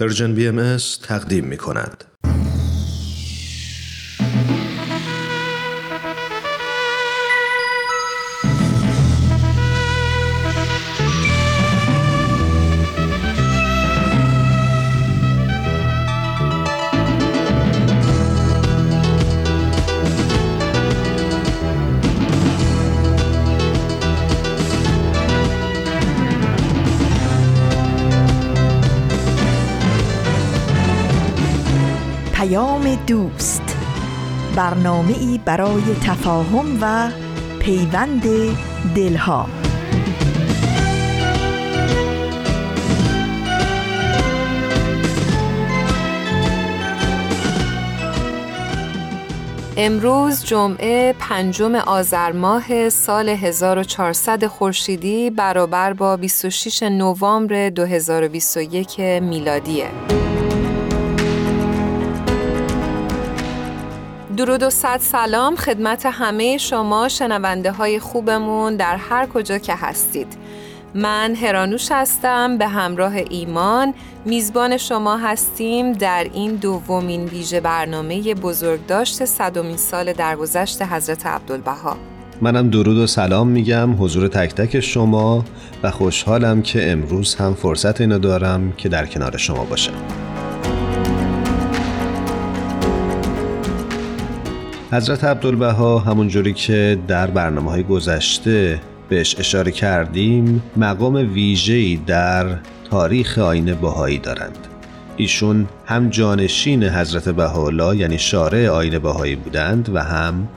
پرژن بی ام تقدیم می کند. دوست، برنامه‌ای برای تفاهم و پیوند دلها. امروز جمعه 5 آذر ماه سال 1400 خورشیدی برابر با 26 نوامبر 2021 میلادیه. درود و صد سلام خدمت همه شما شنونده های خوبمون در هر کجا که هستید. من هرانوش هستم، به همراه ایمان میزبان شما هستیم در این دومین ویژه برنامه بزرگداشت 100مین سال درگذشت حضرت عبدالبها. منم درود و سلام میگم حضور تک تک شما و خوشحالم که امروز هم فرصت اینو دارم که در کنار شما باشم. حضرت عبدالبها همونجوری که در برنامه‌های گذشته بهش اشاره کردیم مقام ویژه‌ای در تاریخ آیین بهائی دارند. ایشون هم جانشین حضرت بهاءالله یعنی شارع آیین بهائی بودند و هم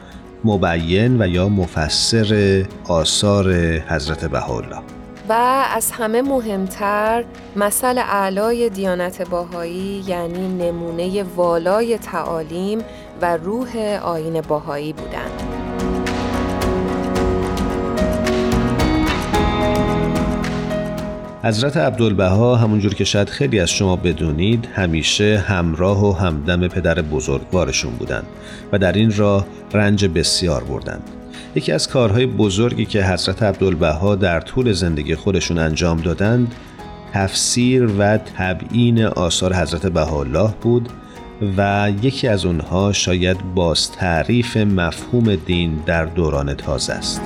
مبین و یا مفسر آثار حضرت بهاءالله و از همه مهمتر مثل اعلای دیانت بهائی یعنی نمونه والای تعالیم و روح آیین بهائی بودند. حضرت عبدالبها همونجور که شاید خیلی از شما بدونید همیشه همراه و همدم پدر بزرگوارشون بودند و در این راه رنج بسیار بردند. یکی از کارهای بزرگی که حضرت عبدالبها در طول زندگی خودشون انجام دادند تفسیر و تبیین آثار حضرت بهاءالله بود و یکی از اونها شاید باز تعریف مفهوم دین در دوران تازه است.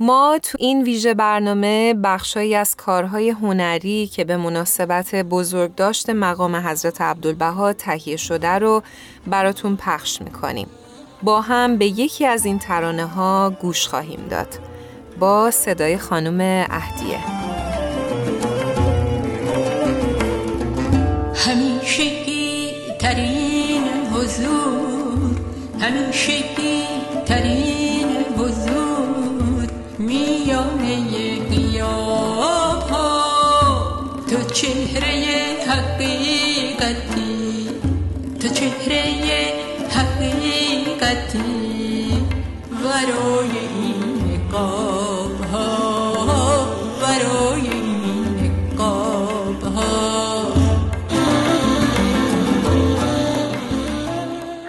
ما تو این ویژه برنامه بخشایی از کارهای هنری که به مناسبت بزرگداشت مقام حضرت عبدالبها تهیه شده رو براتون پخش میکنیم. با هم به یکی از این ترانه ها گوش خواهیم داد با صدای خانم اهدیه. همیشگی ترین حضور، همیشگی ترین حضور، میانه غیاب ها تو چهره حقیقتی، تو چهره حقیقتی، برای این نقاب ها، برای این نقاب ها.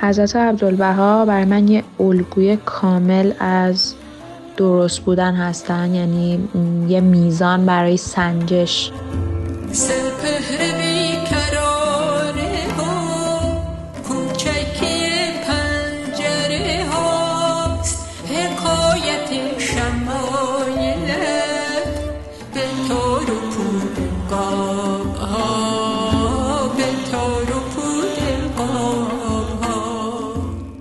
حضرت عبدالبها برای من یه الگوی کامل از درست بودن هستن، یعنی یه میزان برای سنجش.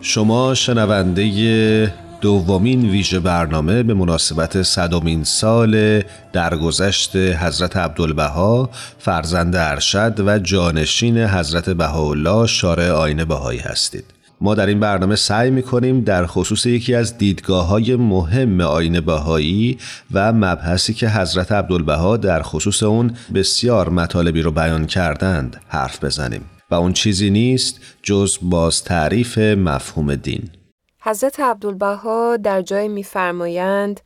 شما شنونده دومین ویژه برنامه به مناسبت 100مین سال درگذشت حضرت عبدالبها فرزند ارشد و جانشین حضرت بهاءالله شارع آیین بهائی هستید. ما در این برنامه سعی می‌کنیم در خصوص یکی از دیدگاه‌های مهم آیین بهائی و مبحثی که حضرت عبدالبها در خصوص اون بسیار مطالبی رو بیان کردند حرف بزنیم و اون چیزی نیست جز باز تعریف مفهوم دین. حضرت عبدالبها در جای می‌فرمایند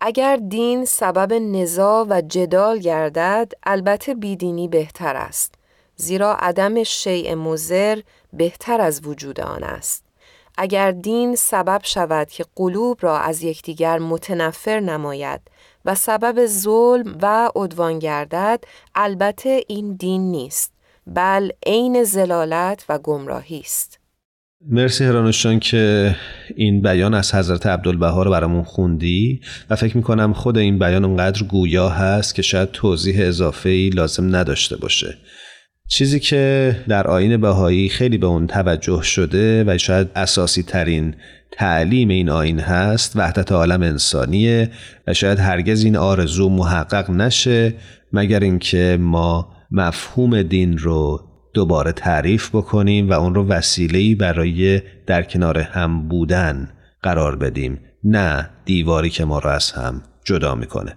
اگر دین سبب نزاع و جدال گردد البته بیدینی بهتر است، زیرا عدم شیء مضر بهتر از وجود آن است. اگر دین سبب شود که قلوب را از یکدیگر متنفر نماید و سبب ظلم و عدوان گردد، البته این دین نیست، بل عین ضلالت و گمراهی است. مرسی هرانوشان که این بیان از حضرت عبدالبها رو برامون خوندی و فکر میکنم خود این بیان اونقدر گویا هست که شاید توضیح اضافه‌ای لازم نداشته باشه. چیزی که در آیین بهائی خیلی به اون توجه شده و شاید اساسی ترین تعلیم این آیین هست وحدت عالم انسانیه و شاید هرگز این آرزو محقق نشه مگر اینکه ما مفهوم دین رو دوباره تعریف بکنیم و اون رو وسیله‌ای برای در کنار هم بودن قرار بدیم، نه دیواری که ما رو از هم جدا میکنه.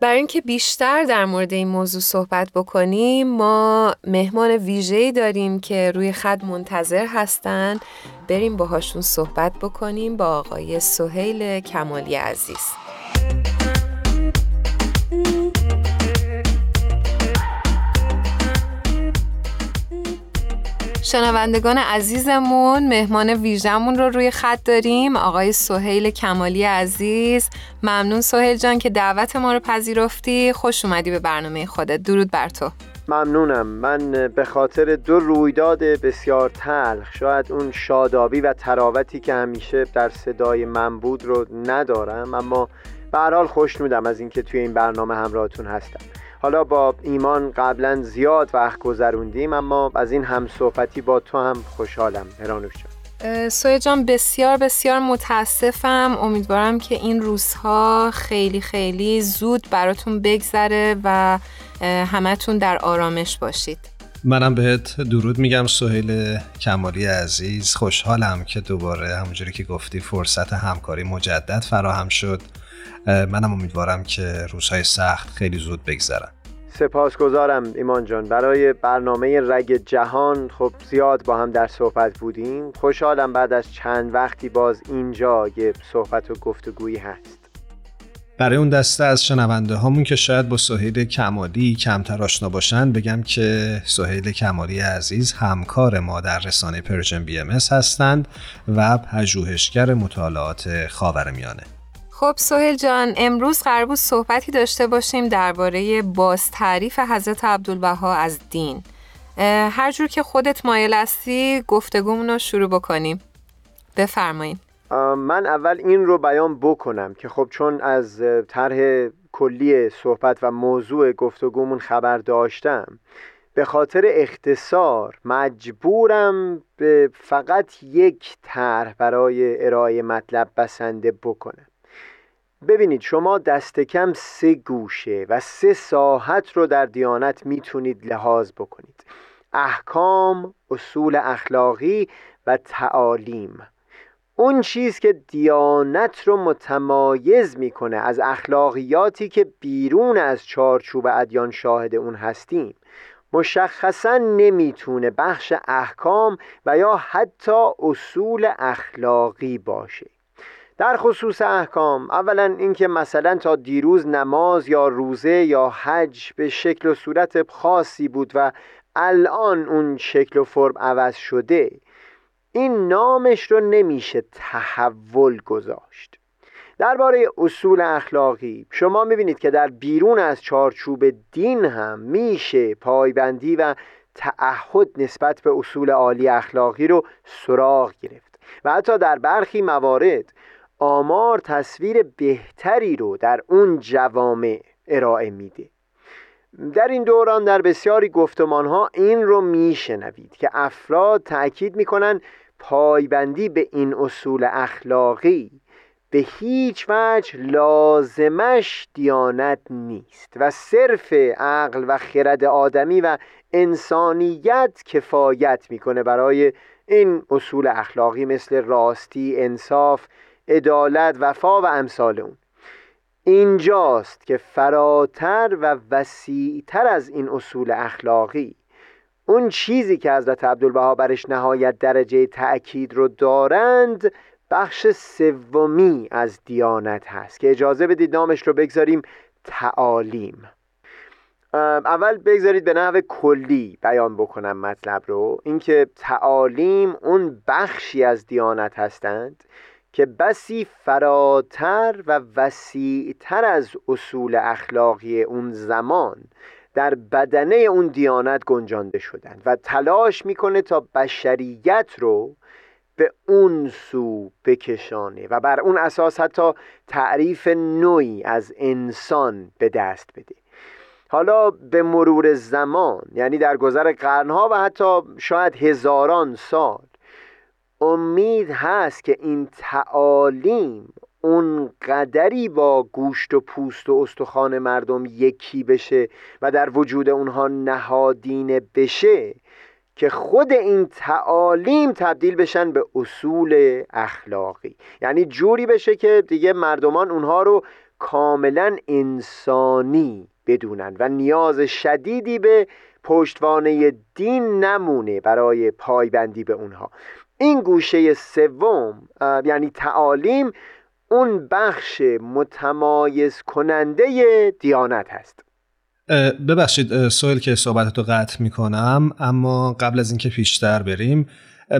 برای اینکه بیشتر در مورد این موضوع صحبت بکنیم، ما مهمان ویژه‌ای داریم که روی خط منتظر هستن. بریم باهاشون صحبت بکنیم با آقای سهیل کمالی عزیز. شنوندگان عزیزمون، مهمان ویژمون رو روی خط داریم، آقای سهیل کمالی عزیز. ممنون سهیل جان که دعوت ما رو پذیرفتی. خوش اومدی به برنامه خودت. درود بر تو. ممنونم. من به خاطر دو رویداد بسیار تلخ، شاید اون شادابی و تراوتی که همیشه در صدای من بود رو ندارم، اما به هر حال خوشنودم از اینکه توی این برنامه همراهتون هستم. حالا با ایمان قبلا زیاد وقت گذروندیم، اما از این هم صحبتی با تو هم خوشحالم هرانوش جان. سوی جان بسیار بسیار متاسفم. امیدوارم که این روزها خیلی خیلی زود براتون بگذره و همتون در آرامش باشید. منم بهت درود میگم سهیل کمالی عزیز. خوشحالم که دوباره همونجوری که گفتی فرصت همکاری مجدد فراهم شد. منم امیدوارم که روزهای سخت خیلی زود بگذرن. سپاسگزارم ایمان جان. برای برنامه رگ جهان خب زیاد با هم در صحبت بودیم. خوشحالم بعد از چند وقتی باز اینجا یه صحبت و گفتگویی هست. برای اون دسته از شنونده هامون که شاید با سهیل کمالی کمتر آشنا باشن، بگم که سهیل کمالی عزیز همکار ما در رسانه پرژن بی ام هستند و پژوهشگر مطالعات خاورمیانه. خب سهیل جان، امروز قرار بود صحبتی داشته باشیم درباره بازتعریف حضرت عبدالبها از دین. هر جور که خودت مایل هستی گفتگومون رو شروع بکنیم. بفرمایید. من اول این رو بیان بکنم که خب چون از طرح کلی صحبت و موضوع گفتگومون خبر داشتم، به خاطر اختصار مجبورم به فقط یک طرح برای ارائه مطلب بسنده بکنم. ببینید شما دست کم 3 گوشه و 3 ساحت رو در دیانت میتونید لحاظ بکنید: احکام، اصول اخلاقی و تعالیم. اون چیز که دیانت رو متمایز میکنه از اخلاقیاتی که بیرون از چارچوب ادیان شاهد اون هستیم، مشخصاً نمیتونه بخش احکام و یا حتی اصول اخلاقی باشه. در خصوص احکام، اولا اینکه مثلا تا دیروز نماز یا روزه یا حج به شکل و صورت خاصی بود و الان اون شکل و فرم عوض شده، این نامش رو نمیشه تحول گذاشت. درباره اصول اخلاقی شما میبینید که در بیرون از چارچوب دین هم میشه پایبندی و تعهد نسبت به اصول عالی اخلاقی رو سراغ گرفت و حتی در برخی موارد آمار تصویر بهتری رو در اون جوامع ارائه میده. در این دوران در بسیاری گفتمانها این رو میشنوید که افراد تأکید میکنن پایبندی به این اصول اخلاقی به هیچ وجه لازمش دیانت نیست و صرف عقل و خرد آدمی و انسانیت کفایت میکنه برای این اصول اخلاقی مثل راستی، انصاف، عدالت، وفا و امثال اون. اینجاست که فراتر و وسیعتر از این اصول اخلاقی، اون چیزی که حضرت عبدالبها برش نهایت درجه تأکید رو دارند، بخش 3 از دیانت هست که اجازه بدید نامش رو بگذاریم تعالیم. اول بگذارید به نحو کلی بیان بکنم مطلب رو، اینکه تعالیم اون بخشی از دیانت هستند که بسی فراتر و وسیعتر از اصول اخلاقی اون زمان در بدنه اون دیانت گنجانده شدند و تلاش میکنه تا بشریت رو به اون سو بکشانه و بر اون اساس حتی تعریف نوعی از انسان به دست بده. حالا به مرور زمان، یعنی در گذر قرنها و حتی شاید هزاران سال، امید هست که این تعالیم اون قدری با گوشت و پوست و استخوان مردم یکی بشه و در وجود اونها نهادینه بشه که خود این تعالیم تبدیل بشن به اصول اخلاقی، یعنی جوری بشه که دیگه مردمان اونها رو کاملا انسانی بدونن و نیاز شدیدی به پشتوانه دین نمونه برای پایبندی به اونها. این گوشه سوم، یعنی تعالیم، اون بخش متمایز کننده دیانت هست. ببخشید سهیل که صحبتتو قطع میکنم، اما قبل از اینکه پیشتر بریم،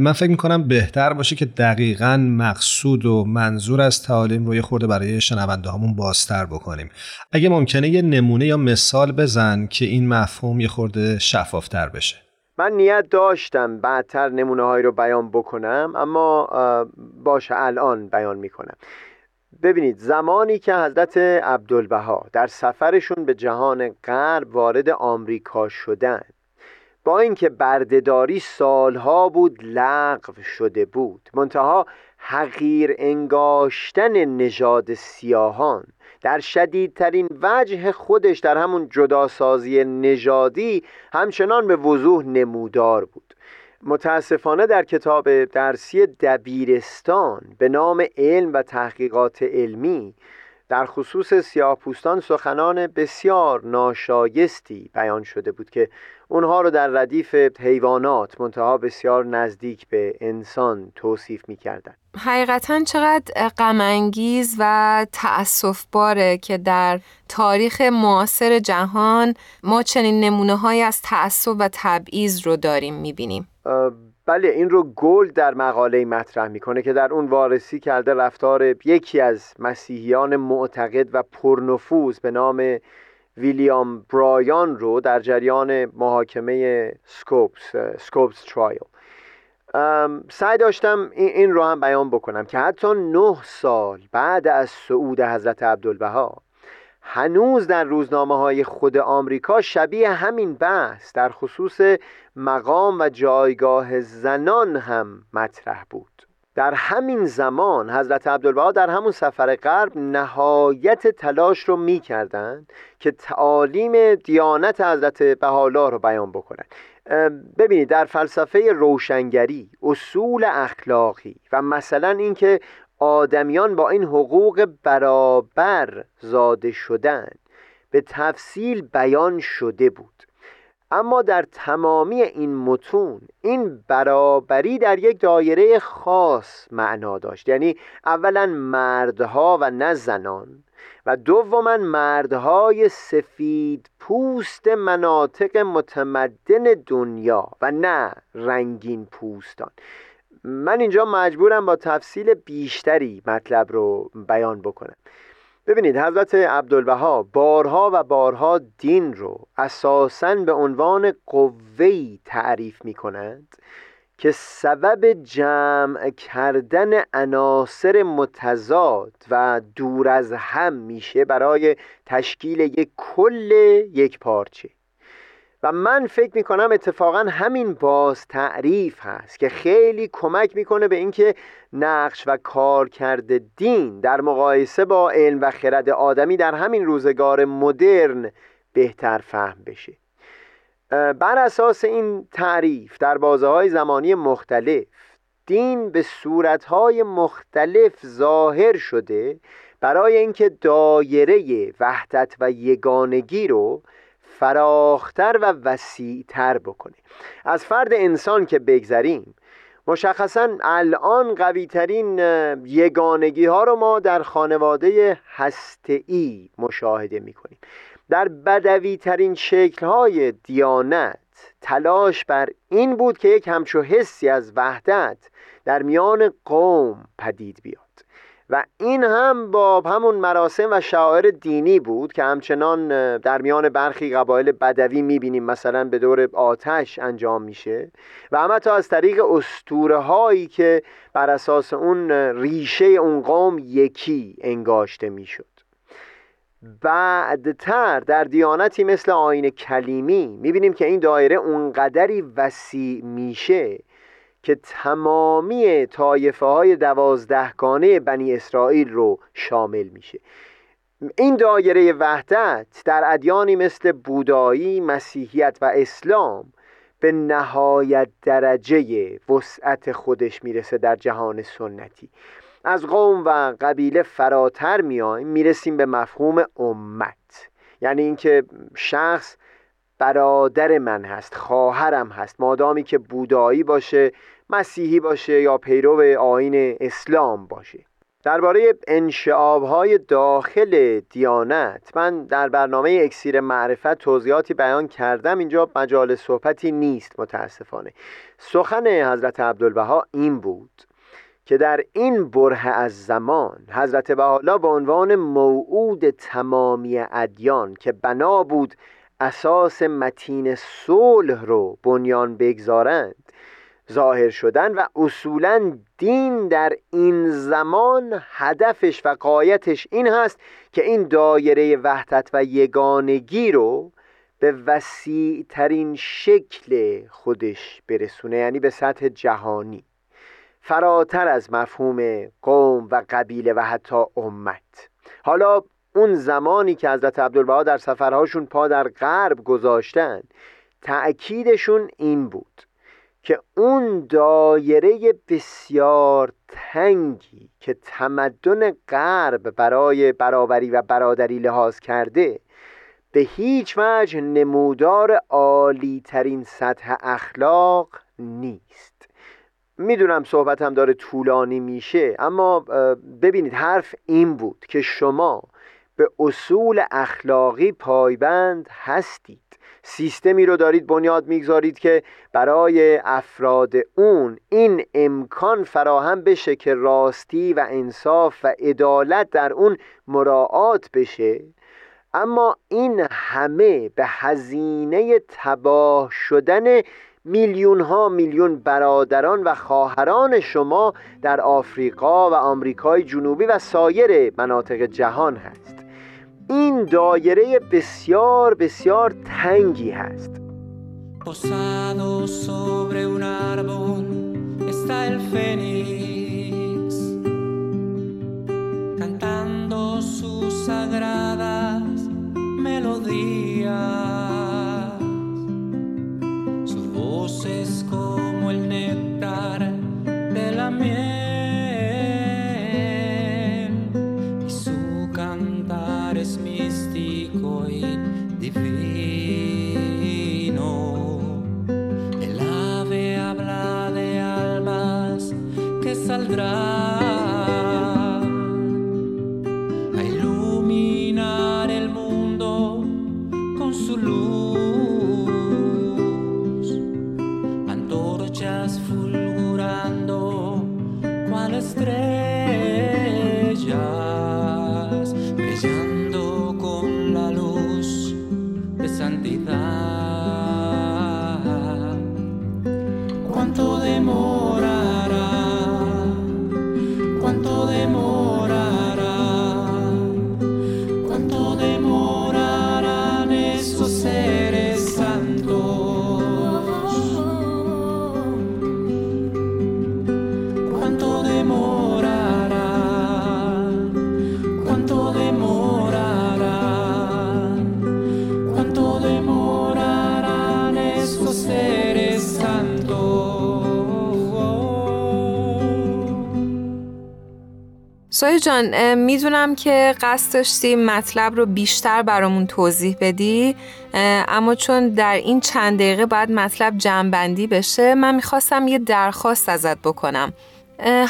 من فکر میکنم بهتر باشه که دقیقاً مقصود و منظور از تعالیم رو یه خورده برای شنونده هامون بازتر بکنیم. اگه ممکنه یه نمونه یا مثال بزن که این مفهوم یه خورده شفافتر بشه. من نیت داشتم بعدتر نمونه هایی رو بیان بکنم، اما باشه الان بیان میکنم. ببینید، زمانی که حضرت عبدالبها در سفرشون به جهان غرب وارد آمریکا شدن، با اینکه بردهداری سالها بود لغو شده بود، منتها حقیر انگاشتن نژاد سیاهان در شدیدترین وجه خودش در همون جداسازی نژادی همچنان به وضوح نمودار بود. متاسفانه در کتاب درسی دبیرستان به نام علم و تحقیقات علمی در خصوص سیاه‌پوستان سخنان بسیار ناشایستی بیان شده بود که اونها رو در ردیف حیوانات منتها بسیار نزدیک به انسان توصیف می‌کردن. حقیقتاً چقدر غم‌انگیز و تأسف‌باره که در تاریخ معاصر جهان ما چنین نمونه‌هایی از تعصب و تبعیض رو داریم می‌بینیم. بله، این رو گولد در مقاله‌ای مطرح میکنه که در اون وارسی کرده رفتار یکی از مسیحیان معتقد و پرنفوذ به نام ویلیام برایان رو در جریان محاکمه سکوبس ترایل سعی داشتم این رو هم بیان بکنم که حتی 9 سال بعد از صعود حضرت عبدالبها هنوز در روزنامه‌های خود آمریکا شبیه همین بحث در خصوص مقام و جایگاه زنان هم مطرح بود. در همین زمان حضرت عبدالبها در همون سفر غرب نهایت تلاش رو می‌کردند که تعالیم دیانت حضرت بهاءالله رو بیان بکنند. ببینید، در فلسفه روشنگری، اصول اخلاقی و مثلا اینکه آدمیان با این حقوق برابر زاده شدن به تفصیل بیان شده بود، اما در تمامی این متون این برابری در یک دایره خاص معنا داشت، یعنی اولا مردها و نه زنان و دوما مردهای سفید پوست مناطق متمدن دنیا و نه رنگین پوستان. من اینجا مجبورم با تفصیل بیشتری مطلب رو بیان بکنم. ببینید، حضرت عبدالبها بارها و بارها دین رو اساساً به عنوان قوه‌ای تعریف می‌کنند که سبب جمع کردن عناصر متضاد و دور از هم میشه برای تشکیل یک کل یک پارچه. و من فکر میکنم اتفاقا همین باز تعریف هست که خیلی کمک میکنه به اینکه نقش و کارکرد دین در مقایسه با علم و خرد آدمی در همین روزگار مدرن بهتر فهم بشه. بر اساس این تعریف در بازه‌های زمانی مختلف دین به صورت‌های مختلف ظاهر شده برای اینکه دایره وحدت و یگانگی رو فراختر و وسیعتر بکنه. از فرد انسان که بگذریم، مشخصاً الان قویترین یگانگی ها رو ما در خانواده هسته‌ای مشاهده می کنیم. در بدوی ترین شکل‌های دیانت تلاش بر این بود که یک همچو حسی از وحدت در میان قوم پدید بیاد و این هم با همون مراسم و شعائر دینی بود که همچنان در میان برخی قبایل بدوی میبینیم، مثلا به دور آتش انجام میشه و هم تا از طریق اسطوره هایی که بر اساس اون ریشه اون قوم یکی انگاشته میشد. بعدتر در دیانتی مثل آیین کلیمی میبینیم که این دایره اونقدری وسیع میشه که تمامی طایفه های 12 گانه بنی اسرائیل رو شامل میشه. این دایره وحدت در ادیانی مثل بودایی، مسیحیت و اسلام به نهایت درجه وسعت خودش میرسه. در جهان سنتی از قوم و قبیله فراتر میایم، میرسیم به مفهوم امت، یعنی اینکه شخص برادر من هست، خواهرم هست، مادامی که بودایی باشه، مسیحی باشه یا پیرو آیین اسلام باشه. درباره انشعاب‌های داخل دیانت من در برنامه اکسیر معرفت توضیحاتی بیان کردم، اینجا مجال صحبتی نیست متاسفانه. سخن حضرت عبدالبها این بود که در این بره از زمان حضرت بهاءالله به عنوان موعود تمامی ادیان که بنا بود اساس متین صلح رو بنیان بگذارند ظاهر شدن و اصولاً دین در این زمان هدفش و غایتش این هست که این دایره وحدت و یگانگی رو به وسیع ترین شکل خودش برسونه، یعنی به سطح جهانی، فراتر از مفهوم قوم و قبیله و حتی امت. حالا اون زمانی که حضرت عبدالبها در سفرهاشون پا در غرب گذاشتن، تأکیدشون این بود که اون دایره بسیار تنگی که تمدن غرب برای برابری و برادری لحاظ کرده به هیچ وجه نمودار عالی ترین سطح اخلاق نیست. میدونم صحبتم داره طولانی میشه، اما ببینید حرف این بود که شما به اصول اخلاقی پایبند هستید، سیستمی رو دارید بنیاد میگذارید که برای افراد اون این امکان فراهم بشه که راستی و انصاف و عدالت در اون مراعات بشه، اما این همه به هزینه تباه شدن میلیون برادران و خواهران شما در آفریقا و آمریکای جنوبی و سایر مناطق جهان هست. این دایره بسیار بسیار تنگی هست. Es como el néctar de la miel y su cantar es místico y divino. El ave habla de almas que saldrán a iluminar el mundo con su luz. سایه جان، میدونم که قصد داشتی مطلب رو بیشتر برامون توضیح بدی، اما چون در این چند دقیقه باید مطلب جمع‌بندی بشه، من میخواستم یه درخواست ازت بکنم.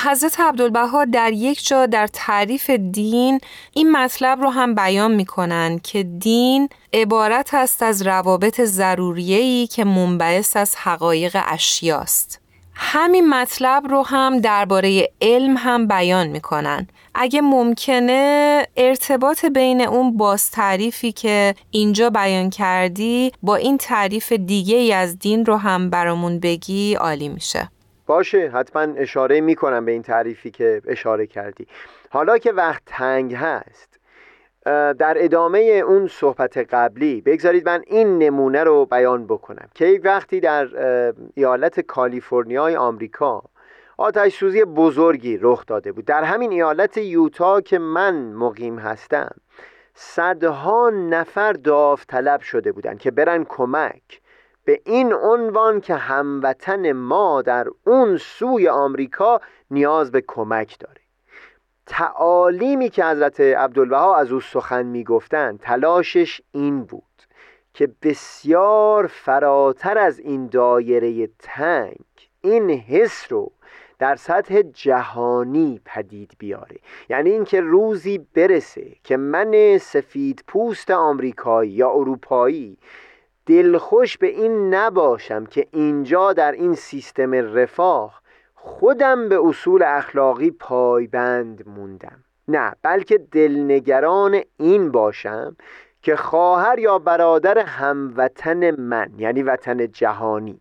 حضرت عبدالبها در یک جا در تعریف دین این مطلب رو هم بیان میکنن که دین عبارت است از روابط ضروریه‌ای که منبعث از حقایق اشیاست. همین مطلب رو هم درباره علم هم بیان میکنن. اگه ممکنه ارتباط بین اون باز تعریفی که اینجا بیان کردی با این تعریف دیگه ای از دین رو هم برامون بگی عالی میشه. باشه، حتما اشاره میکنم به این تعریفی که اشاره کردی. حالا که وقت تنگ هست، در ادامه اون صحبت قبلی بگذارید من این نمونه رو بیان بکنم که یک وقتی در ایالت کالیفرنیای آمریکا آتش سوزی بزرگی رخ داده بود. در همین ایالت یوتا که من مقیم هستم، صدها نفر داوطلب شده بودند که برن کمک، به این عنوان که هموطن ما در اون سوی آمریکا نیاز به کمک داره. تعالیمی که حضرت عبدالبها از او سخن میگفتند، تلاشش این بود که بسیار فراتر از این دایره تنگ این حس رو در سطح جهانی پدید بیاره. یعنی اینکه روزی برسه که من سفید پوست آمریکایی یا اروپایی دلخوش به این نباشم که اینجا در این سیستم رفاه خودم به اصول اخلاقی پایبند موندم، نه، بلکه دلنگران این باشم که خواهر یا برادر هموطن من، یعنی وطن جهانی،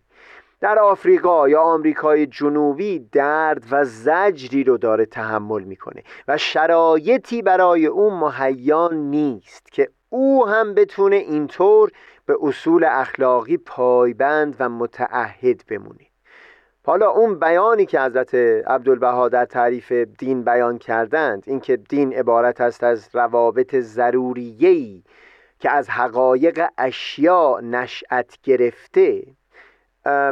در آفریقا یا آمریکای جنوبی درد و زجری رو داره تحمل میکنه و شرایطی برای او مهیا نیست که او هم بتونه اینطور به اصول اخلاقی پایبند و متعهد بمونه. حالا اون بیانی که حضرت عبدالبها در تعریف دین بیان کردند، اینکه دین عبارت است از روابط ضروریه‌ای که از حقایق اشیا نشأت گرفته،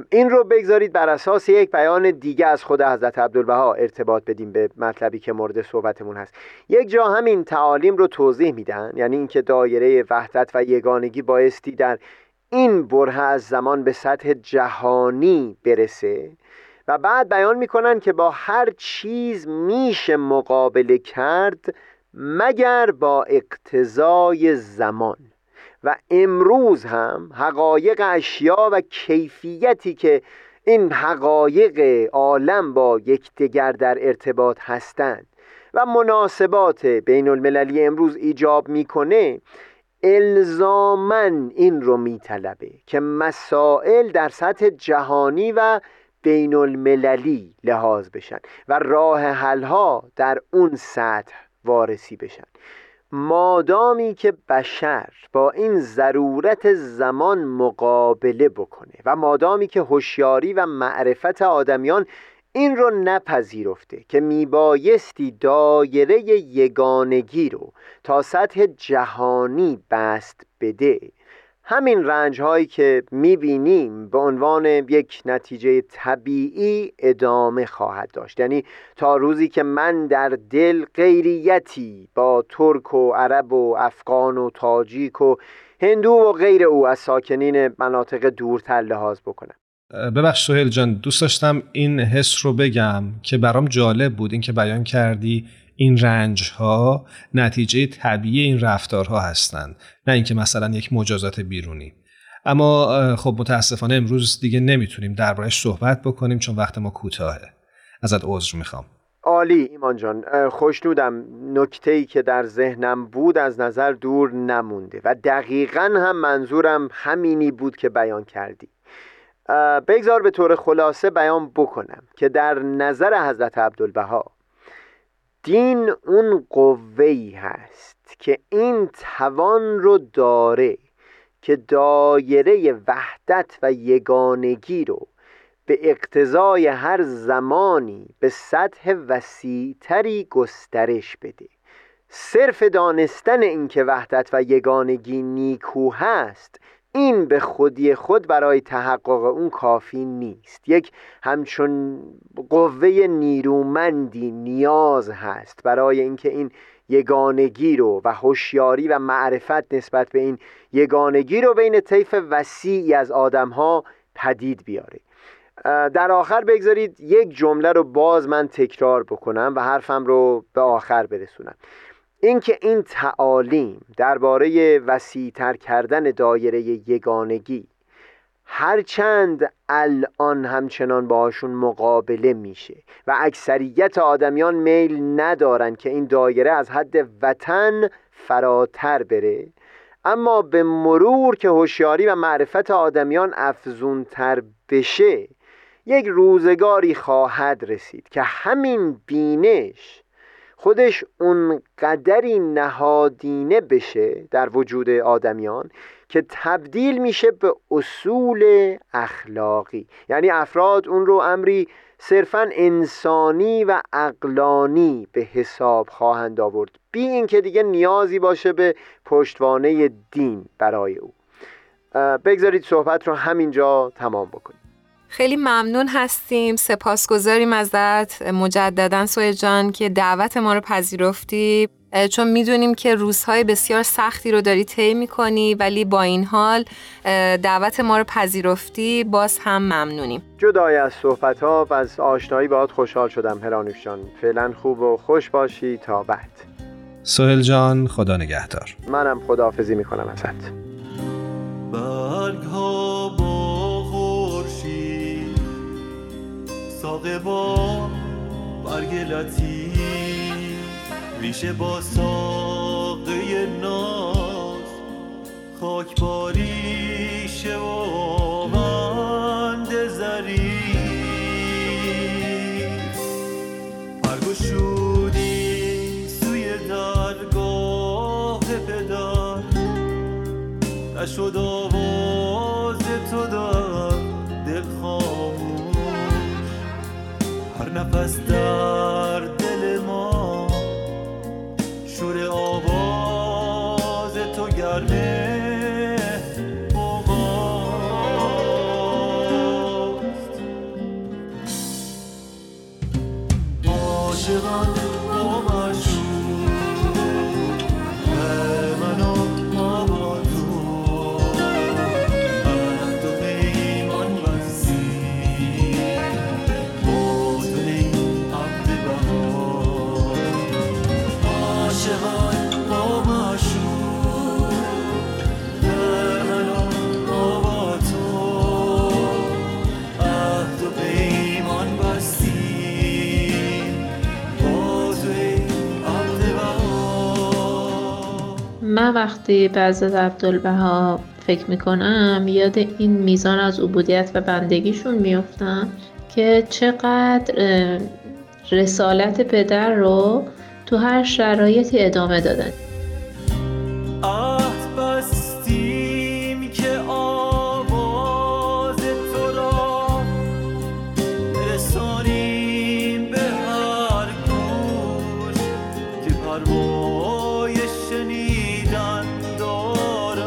این رو بگذارید بر اساس یک بیان دیگه از خود حضرت عبدالبها ارتباط بدیم به مطلبی که مورد صحبتمون هست. یک جا همین تعالیم رو توضیح میدن، یعنی اینکه دایره وحدت و یگانگی بایستی در این بره از زمان به سطح جهانی برسه و بعد بیان میکنن که با هر چیز میشه مقابله کرد مگر با اقتضای زمان، و امروز هم حقایق اشیا و کیفیتی که این حقایق عالم با یکدیگر در ارتباط هستند و مناسبات بین المللی امروز ایجاب میکنه، الزامن این رو میطلبه که مسائل در سطح جهانی و بین المللی لحاظ بشن و راه حلها در اون سطح وارسی بشن. مادامی که بشر با این ضرورت زمان مقابله بکنه و مادامی که هوشیاری و معرفت آدمیان این رو نپذیرفته که میبایستی دایره یگانگی رو تا سطح جهانی بست بده، همین رنج‌هایی که می‌بینیم به عنوان یک نتیجه طبیعی ادامه خواهد داشت. یعنی تا روزی که من در دل غیریتی با ترک و عرب و افغان و تاجیک و هندو و غیر او از ساکنین مناطق دورتر لحاظ بکنم. ببخش سهیل جان، دوست داشتم این حس رو بگم که برام جالب بود این که بیان کردی این رنج‌ها نتیجه طبیعی این رفتارها هستند، نه اینکه مثلا یک مجازات بیرونی. اما خب متاسفانه امروز دیگه نمیتونیم درباره‌اش صحبت بکنیم چون وقت ما کوتاهه. ازت عذر میخوام. عالی ایمان جان، خوشنودم نکته‌ای که در ذهنم بود از نظر دور نمونده و دقیقاً هم منظورم همینی بود که بیان کردی. بگذار به طور خلاصه بیان بکنم که در نظر حضرت عبدالبها دین اون قوه‌ای هست که این توان رو داره که دایره وحدت و یگانگی رو به اقتضای هر زمانی به سطح وسیع‌تری گسترش بده. صرف دانستن این که وحدت و یگانگی نیکو هست، این به خودی خود برای تحقق اون کافی نیست. یک همچون قوه نیرومندی نیاز هست برای اینکه این یگانگی رو و هوشیاری و معرفت نسبت به این یگانگی رو بین طیف وسیعی از آدم‌ها پدید بیاره. در آخر بگذارید یک جمله رو باز من تکرار بکنم و حرفم رو به آخر برسونم. اینکه این تعالیم درباره وسیع‌تر کردن دایره یگانگی هرچند الان همچنان باهاشون مقابله میشه و اکثریت آدمیان میل ندارن که این دایره از حد وطن فراتر بره، اما به مرور که هوشیاری و معرفت آدمیان افزونتر بشه یک روزگاری خواهد رسید که همین بینش خودش اونقدری نهادینه بشه در وجود آدمیان که تبدیل میشه به اصول اخلاقی، یعنی افراد اون رو امری صرفاً انسانی و عقلانی به حساب خواهند آورد، بی این که دیگه نیازی باشه به پشتوانه دین برای او. بگذارید صحبت رو همینجا تمام بکنیم. خیلی ممنون هستیم، سپاسگزاریم ازت مجدداً سهیل جان که دعوت ما رو پذیرفتی، چون میدونیم که روزهای بسیار سختی رو داری طی میکنی ولی با این حال دعوت ما رو پذیرفتی، باز هم ممنونیم. جدای از صحبت‌ها و از آشنایی باهات خوشحال شدم هرانوش جان. فعلا خوب و خوش باشی تا بعد. سهیل جان خدا نگهدار. منم خداحافظی میکنم ازت. برگ‌ها با خورشید ساقه با برگ لطیف ریشه با ساقه ناز خاک با ریشه و آوند ظریف پرگشودی سوی درگاه پدر نشد آواز تو در دل خاموش هر نفس در دل ما شور آواز تو گرمه آواست عاشقان و مشهور به من و ما با تو من تو پیمان بستی با تو نیم عبدالبها شهان با ماشو هرانو با تو عهد و پیمان بستیم با توی عبدالبها. من وقتی بعض از عبدالبها فکر میکنم یاد این میزان از عبودیت و بندگیشون میفتم که چقدر رسالت پدر رو تو هر شرایطی ادامه دادن. عهد بستیم که آواز تو را برسانیم به هر گوش که پروای شنیدن دارد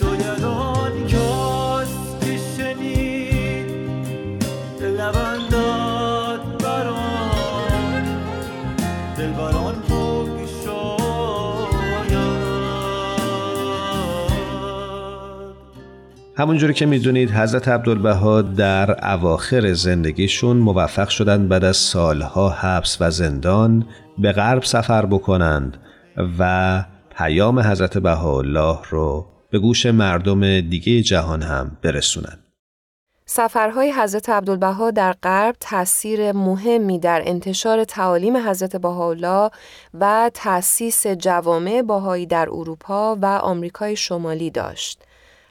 شاید آن کس که شنید لبندان همونجوری که میدونید حضرت عبدالبها در اواخر زندگیشون موفق شدند بعد از سالها حبس و زندان به غرب سفر بکنند و پیام حضرت بهاءالله رو به گوش مردم دیگه جهان هم برسونند. سفرهای حضرت عبدالبها در غرب تأثیر مهمی در انتشار تعالیم حضرت بهاءالله و تأسیس جوامع بهائی در اروپا و آمریکای شمالی داشت.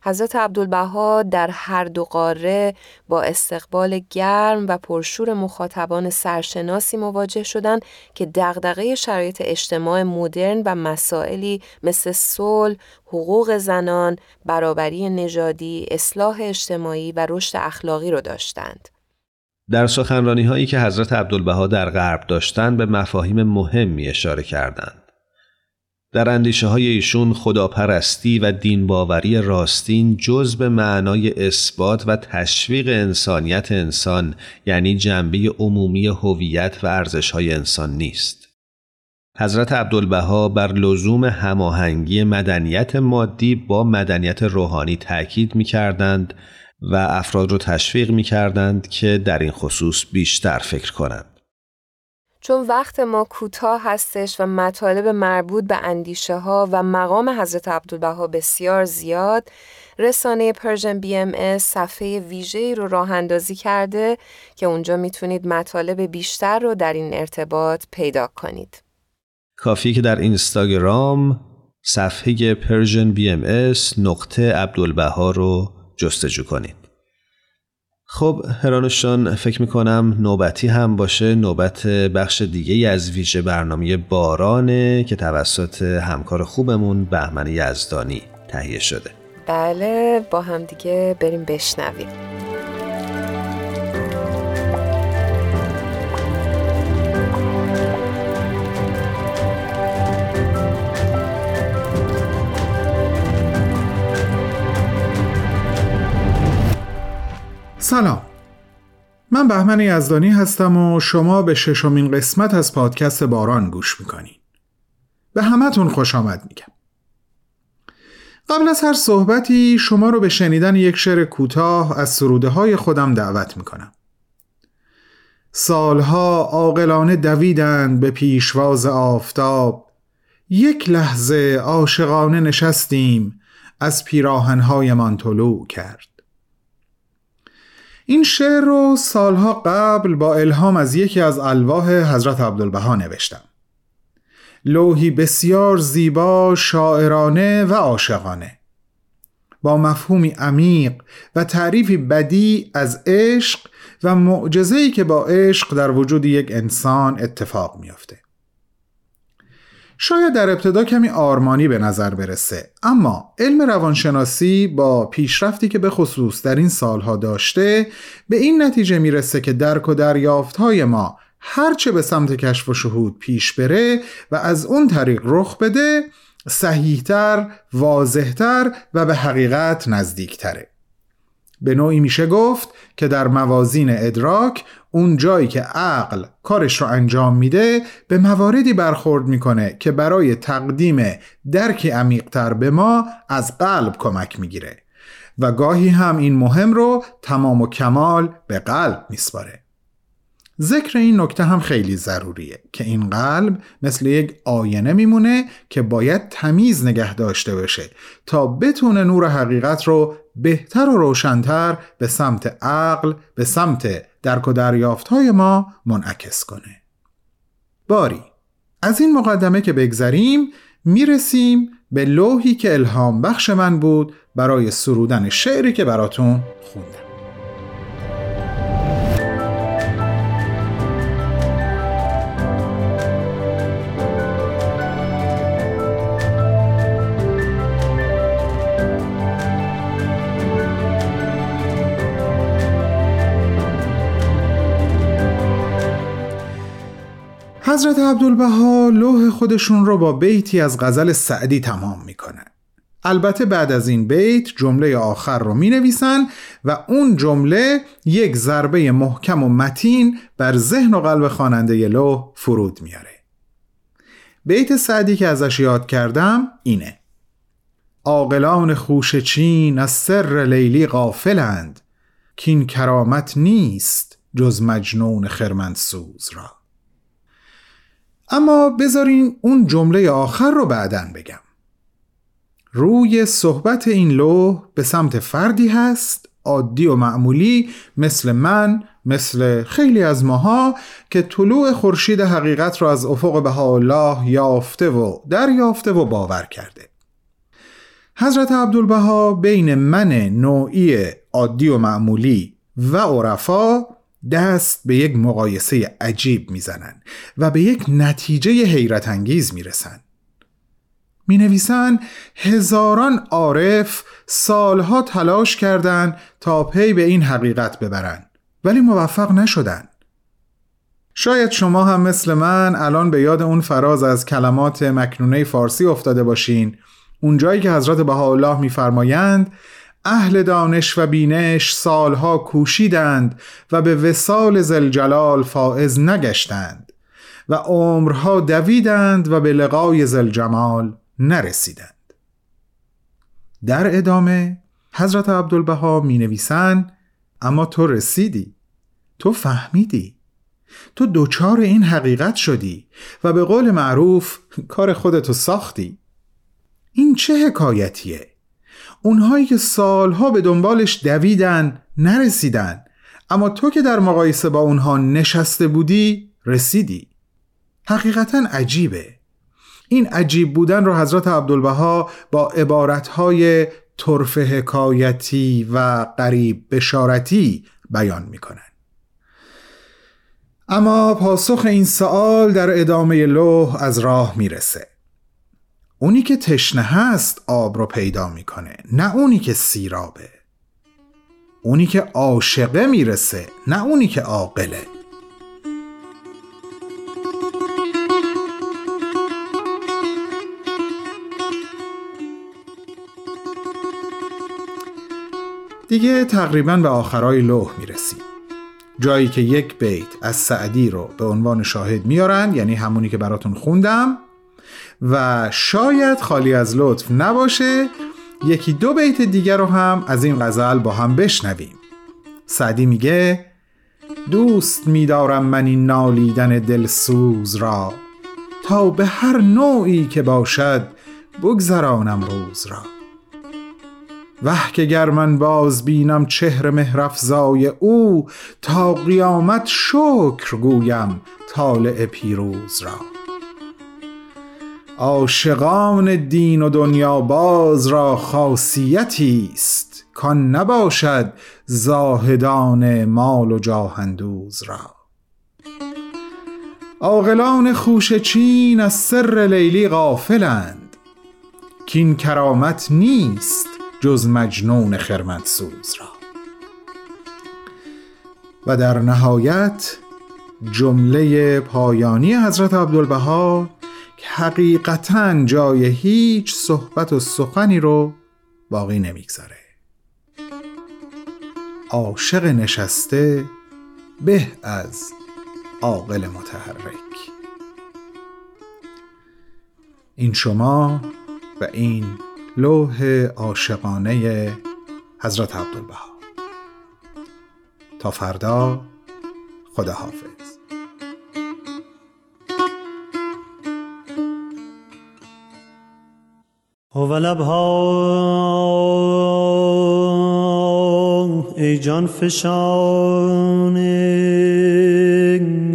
حضرت عبدالبها در هر دو قاره با استقبال گرم و پرشور مخاطبان سرشناسی مواجه شدند که دغدغه شرایط اجتماع مدرن و مسائلی مثل صلح، حقوق زنان، برابری نژادی، اصلاح اجتماعی و رشد اخلاقی را داشتند. در سخنرانی‌هایی که حضرت عبدالبها در غرب داشتند به مفاهیم مهمی اشاره کردند. در اندیشه‌های ایشون خداپرستی و دینباوری راستین جز به معنای اثبات و تشویق انسانیت انسان، یعنی جنبه عمومی هویت و ارزش‌های انسان نیست. حضرت عبدالبها بر لزوم هماهنگی مدنیت مادی با مدنیت روحانی تأکید می‌کردند و افراد را تشویق می‌کردند که در این خصوص بیشتر فکر کنند. چون وقت ما کوتاه هستش و مطالب مربوط به اندیشه ها و مقام حضرت عبدالبها بسیار زیاد، رسانه پرژن بی ام اس صفحه ویژه‌ای رو راه اندازی کرده که اونجا میتونید مطالب بیشتر رو در این ارتباط پیدا کنید. کافیه که در اینستاگرام صفحه پرژن بی ام اس نقطه عبدالبها رو جستجو کنید. خب هرانوشان فکر میکنم نوبتی هم باشه نوبت بخش دیگه از ویژه برنامه بارانه که توسط همکار خوبمون بهمن یزدانی تهیه شده. بله با هم دیگه بریم بشنویم. سلام، من بهمن یزدانی هستم و شما به ششمین قسمت از پادکست باران گوش میکنین. به همتون خوش آمد میگم. قبل از هر صحبتی شما رو به شنیدن یک شعر کوتاه از سروده‌های خودم دعوت میکنم. سالها عاقلانه دویدند به پیشواز آفتاب، یک لحظه عاشقانه نشستیم از پیراهن‌هایمان طلوع کرد. این شعر رو سالها قبل با الهام از یکی از الواح حضرت عبدالبها نوشتم. لوحی بسیار زیبا، شاعرانه و عاشقانه، با مفهومی عمیق و تعریفی بدیع از عشق و معجزه‌ای که با عشق در وجود یک انسان اتفاق می‌افته. شاید در ابتدا کمی آرمانی به نظر برسه، اما علم روانشناسی با پیشرفتی که به خصوص در این سالها داشته به این نتیجه میرسه که درک و دریافت‌های ما هرچه به سمت کشف و شهود پیش بره و از اون طریق رخ بده صحیح‌تر، واضح‌تر و به حقیقت نزدیک‌تره. به نوعی میشه گفت که در موازین ادراک اون جایی که عقل کارش رو انجام میده به مواردی برخورد میکنه که برای تقدیم درکی عمیق‌تر به ما از قلب کمک میگیره و گاهی هم این مهم رو تمام و کمال به قلب میسپاره. ذکر این نکته هم خیلی ضروریه که این قلب مثل یک آینه میمونه که باید تمیز نگه داشته بشه تا بتونه نور حقیقت رو بهتر و روشن‌تر به سمت عقل، به سمت درک و دریافت‌های ما منعکس کنه. باری، از این مقدمه که بگذریم میرسیم به لوحی که الهام بخش من بود برای سرودن شعری که براتون خوندم. حضرت عبدالبها لوح خودشون رو با بیتی از غزل سعدی تمام میکنن. البته بعد از این بیت جمله آخر رو مینویسن و اون جمله یک ضربه محکم و متین بر ذهن و قلب خواننده لوح فرود میاره. بیت سعدی که ازش یاد کردم اینه: عاقلان خوشه چین از سر لیلی غافلند، کین کرامت نیست جز مجنون خرمنسوز را. اما بذارین اون جمله آخر رو بعدن بگم. روی صحبت این لوح به سمت فردی هست، عادی و معمولی، مثل من، مثل خیلی از ماها، که طلوع خورشید حقیقت را از افق بهاءالله یافته و دریافته و باور کرده. حضرت عبدالبها بین من نوعی عادی و معمولی و عرفا دست به یک مقایسه عجیب میزنن و به یک نتیجه حیرت انگیز میرسن. مینویسن هزاران عارف سالها تلاش کردند تا پی به این حقیقت ببرن ولی موفق نشدن. شاید شما هم مثل من الان به یاد اون فراز از کلمات مکنونه فارسی افتاده باشین، اون جایی که حضرت بهاءالله میفرمایند: اهل دانش و بینش سالها کوشیدند و به وصال ذوالجلال فائز نگشتند و عمرها دویدند و به لقای ذوالجمال نرسیدند. در ادامه حضرت عبدالبها می نویسند اما تو رسیدی، تو فهمیدی، تو دوچار این حقیقت شدی و به قول معروف کار خودتو ساختی. این چه حکایتیه؟ اونهایی که سالها به دنبالش دویدن نرسیدن، اما تو که در مقایسه با اونها نشسته بودی رسیدی. حقیقتا عجیبه. این عجیب بودن رو حضرت عبدالبها با عبارتهای طرف حکایتی و قریب بشارتی بیان میکنن. اما پاسخ این سوال در ادامه لوح از راه میرسه. اونی که تشنه هست آب رو پیدا میکنه، نه اونی که سیرابه. اونی که عاشقه میرسه، نه اونی که عاقله. دیگه تقریباً به آخرای لوح میرسیم، جایی که یک بیت از سعدی رو به عنوان شاهد میارن، یعنی همونی که براتون خوندم و شاید خالی از لطف نباشه یکی دو بیت دیگر رو هم از این غزل با هم بشنویم. سعدی میگه دوست میدارم من این نالیدن دلسوز را، تا به هر نوعی که باشد بگذرانم روز را. وه که گر من باز بینم چهره مهرافزای او، تا قیامت شکر گویم طالع پیروز را. عاشقان دین و دنیا باز را خاصیتی است، کان نباشد زاهدان مال و جاهندوز را. عاقلان خوشه چین از سر لیلی غافلند، کین کرامت نیست جز مجنون خرمنسوز را. و در نهایت جمله پایانی حضرت عبدالبها که حقیقتاً جای هیچ صحبت و سخنی رو باقی نمیگذاره. عاشق نشسته به از عاقل متحرک. این شما و این لوح عاشقانه حضرت عبدالبها. تا فردا، خداحافظ. اولبها ای جان فشان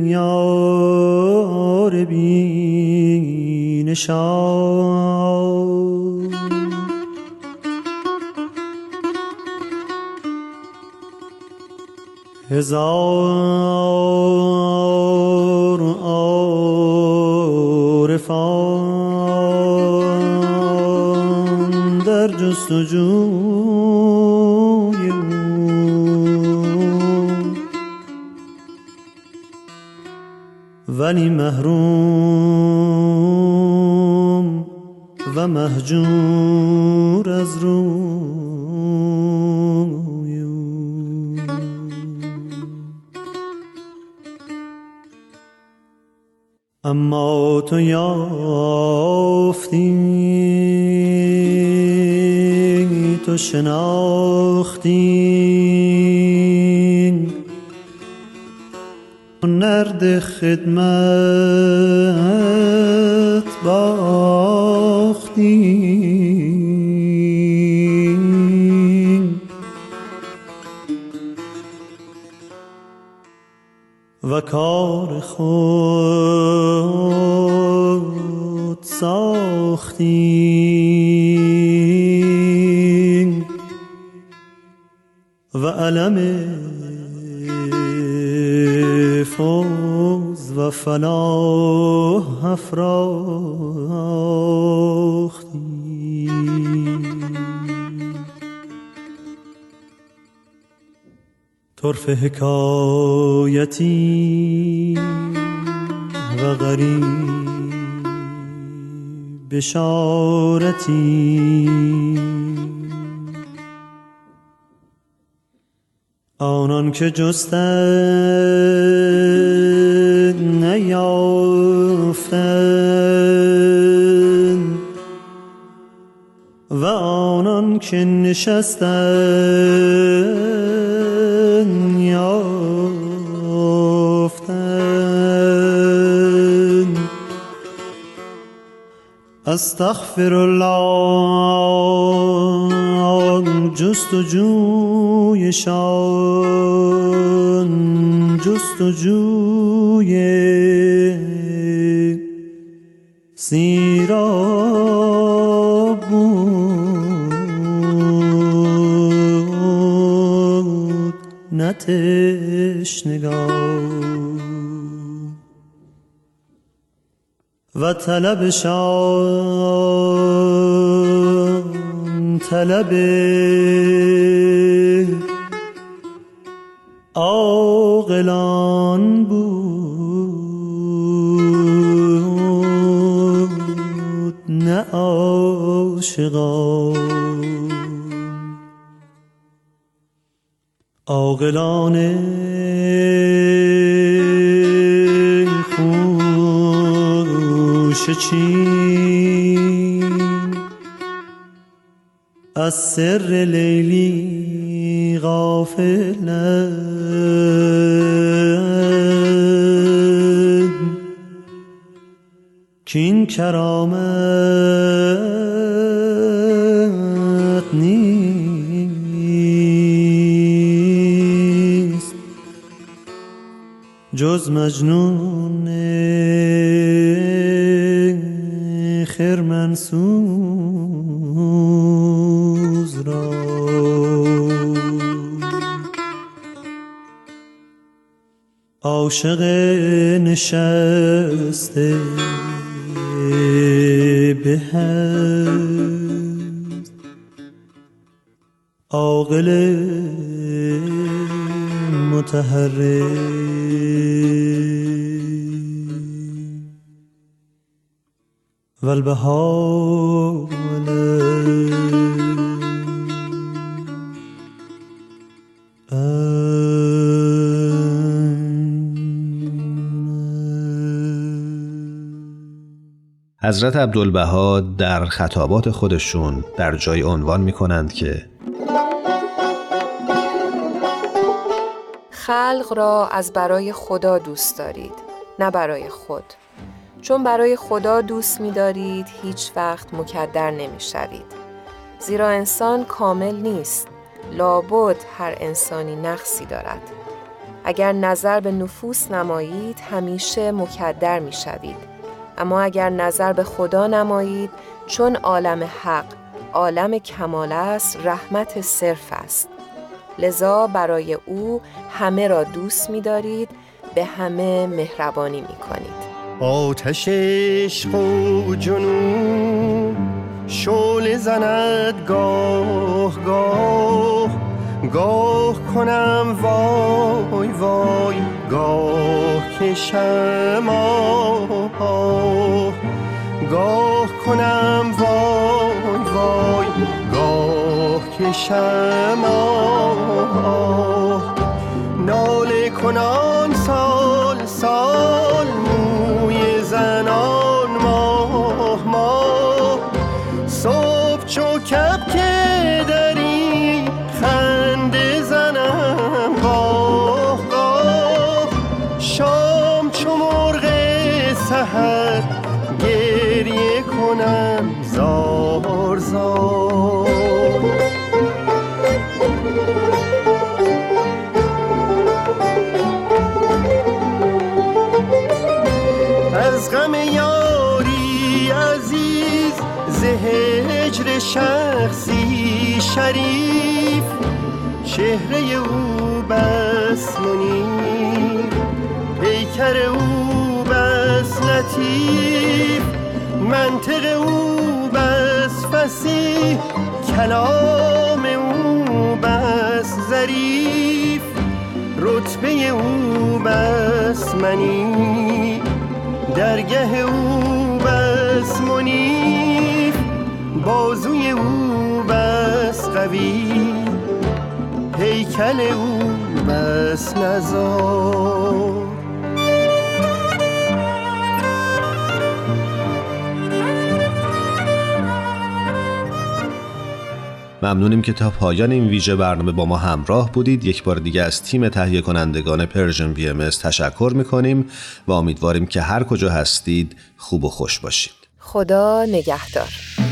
یار بی نشان، هزار عارفان در جستجوی او، ولی محروم و مهجور از روی او. اما تو یافتی، تو شناختی، نرد خدمت باختی، و کار خود ساختی، و علم فوز و فلاح افراختی. طرف حکایتی و غریب بشارتی، آنان که جستند نیا یافتند و آنان که نشستند یافتند. استغفرالله، جستجوی سیراب بود نه تشنگان و طلب عاقلان بود نه عاشقان. عاقلان خوش چین از سر لیلی غافلند، که این کرامت نیست جز مجنون خرمنسوز را. عاشق نشسته بهشت، عاقل متحرر. حضرت عبدالبها در خطابات خودشون در جای عنوان می‌کنند که خلق را از برای خدا دوست دارید نه برای خود، چون برای خدا دوست می‌دارید هیچ وقت مکدر نمی‌شوید، زیرا انسان کامل نیست، لابد هر انسانی نقصی دارد. اگر نظر به نفوس نمایید همیشه مکدر می‌شوید، اما اگر نظر به خدا نمایید، چون عالم حق عالم کمال است، رحمت صرف است، لذا برای او همه را دوست می‌دارید، به همه مهربانی می‌کنید. آتش عشق و جنون شعله زند گاه گاه، گاه کنم وای وای گاه کشم آه، گاه کنم وای وای گاه کشم آه. ناله کنان سال سال زنان ماه ماه، صبح چو کبک دری خنده زنم قاه قاه، شام چو مرغ سحر گریه کنم زار زار. از غم یاری عزیز ز هجر شخصی شریف، چهره او بس منیب پیکر او بس لطیف، منطق او بس فصیح کلام او بس ظریف، رتبه او بس منی درگه او بس منیف، بازوی او بس قوی هیکل او بس نزار. ممنونیم که تا پایان این ویژه برنامه با ما همراه بودید. یک بار دیگه از تیم تهیه کنندگان پرژن بی ام تشکر میکنیم و امیدواریم که هر کجا هستید خوب و خوش باشید. خدا نگهدار.